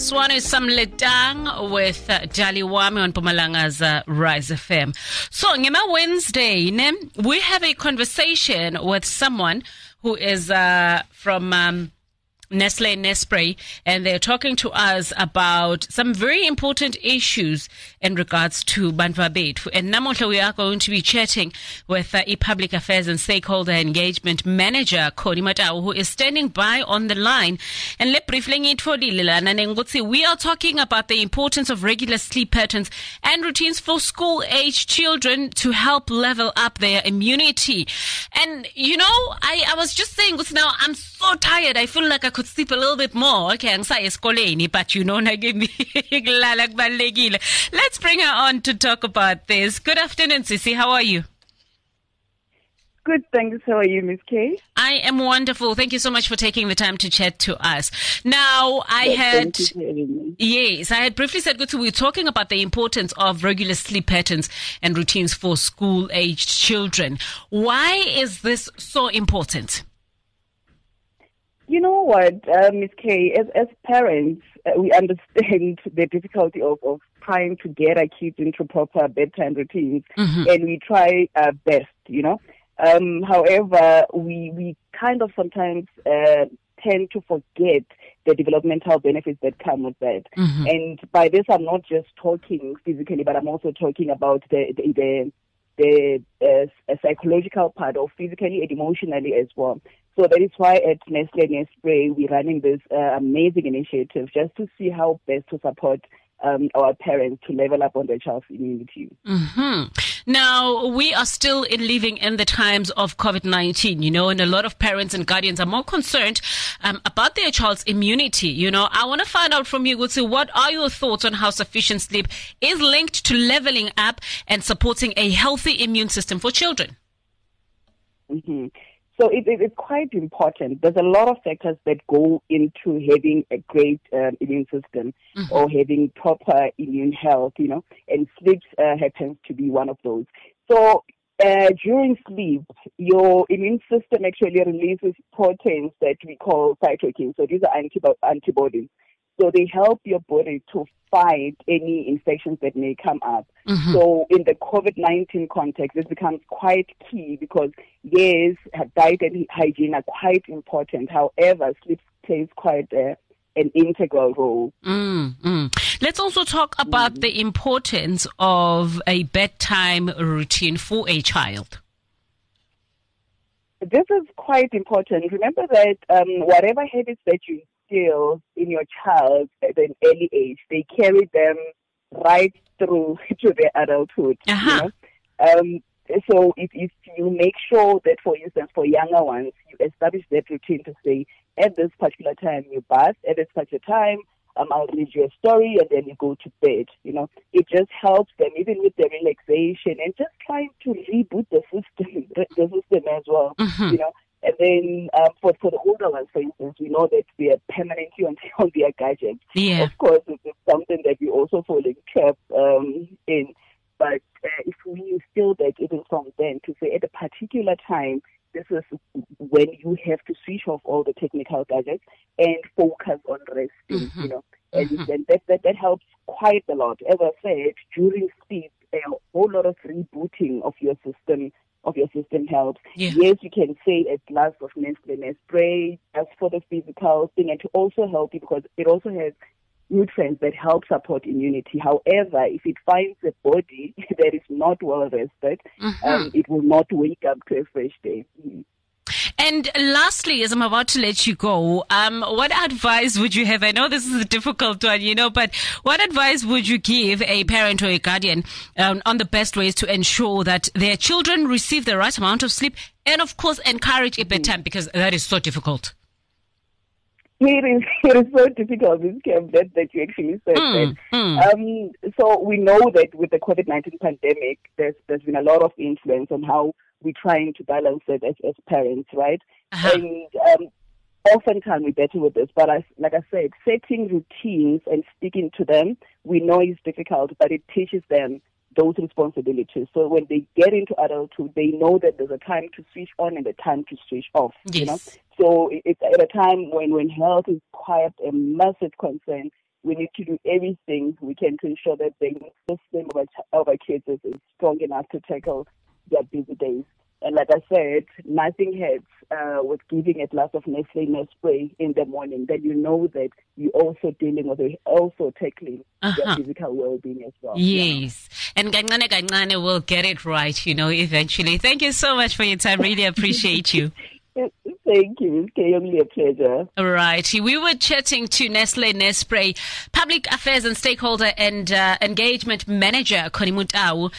Swan is Sam Lidang with Jaliwame on Pumalanga's Rise FM. So, Ngema Wednesday, we have a conversation with someone who is from Nestlé, Nespray, and they're talking to us about some very important issues in regards to Banwa Bethu. And Namotla, we are going to be chatting with e-public affairs and stakeholder engagement manager, Conny Motau, who is standing by on the line. And let briefly it for Lilana, we are talking about the importance of regular sleep patterns and routines for school-age children to help level up their immunity. And, I was just saying, now I'm so tired. I feel like I could sleep a little bit more. Okay, I'm sorry, but let's bring her on to talk about this. Good afternoon, Sisi. How are you? Good, thanks. How are you, Mizz K? I am wonderful. Thank you so much for taking the time to chat to us. Now, I had briefly said, Gutu, we're talking about the importance of regular sleep patterns and routines for school-aged children. Why is this so important? You know what, Mizz K, as parents, we understand the difficulty of trying to get our kids into proper bedtime routines, and we try our best, However, we kind of sometimes tend to forget the developmental benefits that come with that. And by this, I'm not just talking physically, but I'm also talking about the psychological part of physically and emotionally as well. So that is why at Nestlé Nespray, we're running this amazing initiative just to see how best to support our parents to level up on their child's immunity. Now, we are still living in the times of COVID-19, and a lot of parents and guardians are more concerned about their child's immunity. I want to find out from you, Gutsi, what are your thoughts on how sufficient sleep is linked to leveling up and supporting a healthy immune system for children? So it's quite important. There's a lot of factors that go into having a great immune system or having proper immune health, and sleep happens to be one of those. So during sleep, your immune system actually releases proteins that we call cytokines. So these are antibodies. So they help your body to fight any infections that may come up. So in the COVID-19 context, this becomes quite key because, yes, diet and hygiene are quite important. However, sleep plays quite an integral role. Let's also talk about the importance of a bedtime routine for a child. This is quite important. Remember that whatever habits that you still in your child at an early age, they carry them right through to their adulthood. So if you make sure that, for instance, for younger ones, you establish that routine to say, at this particular time you bath, at this particular time I'll read you a story, and then you go to bed. It just helps them even with the relaxation and just trying to reboot the system as well. And then for the older ones, for instance, we know that they are permanently on their gadgets. Of course, it's something that we also fall in trap in. But if we instill that even from then to say at a particular time, this is when you have to switch off all the technical gadgets and focus on resting, and that helps quite a lot. As I said, during sleep, a whole lot of rebooting of your system helps. Yes, you can say a glass of Nespray as for the physical thing and to also help you because it also has nutrients that help support immunity. However, if it finds a body that is not well rested, it will not wake up to a fresh day. And lastly, as I'm about to let you go, what advice would you have? I know this is a difficult one, but what advice would you give a parent or a guardian on the best ways to ensure that their children receive the right amount of sleep and, of course, encourage a bedtime because that is so difficult? It is so difficult, this camp, that you actually said that. So we know that with the COVID-19 pandemic, there's been a lot of influence on how we're trying to balance it as parents, right? And oftentimes we battle with this. But like I said, setting routines and sticking to them, we know is difficult, but it teaches them those responsibilities. So when they get into adulthood, they know that there's a time to switch on and a time to switch off. So it's at a time when health is quite a massive concern. we need to do everything we can to ensure that the system of our kids is strong enough to tackle their busy days. And like I said, nothing helps with giving a glass of Nespray in the morning, that you know that you're also dealing with, it, also tackling their physical well-being as well. Yes. Yeah. And Ganane will get it right, eventually. Thank you so much for your time. Really appreciate you. Thank you. It's really a pleasure. All right. We were chatting to Nestlé Nespray Public Affairs and Stakeholder and Engagement Manager, Conny Motau.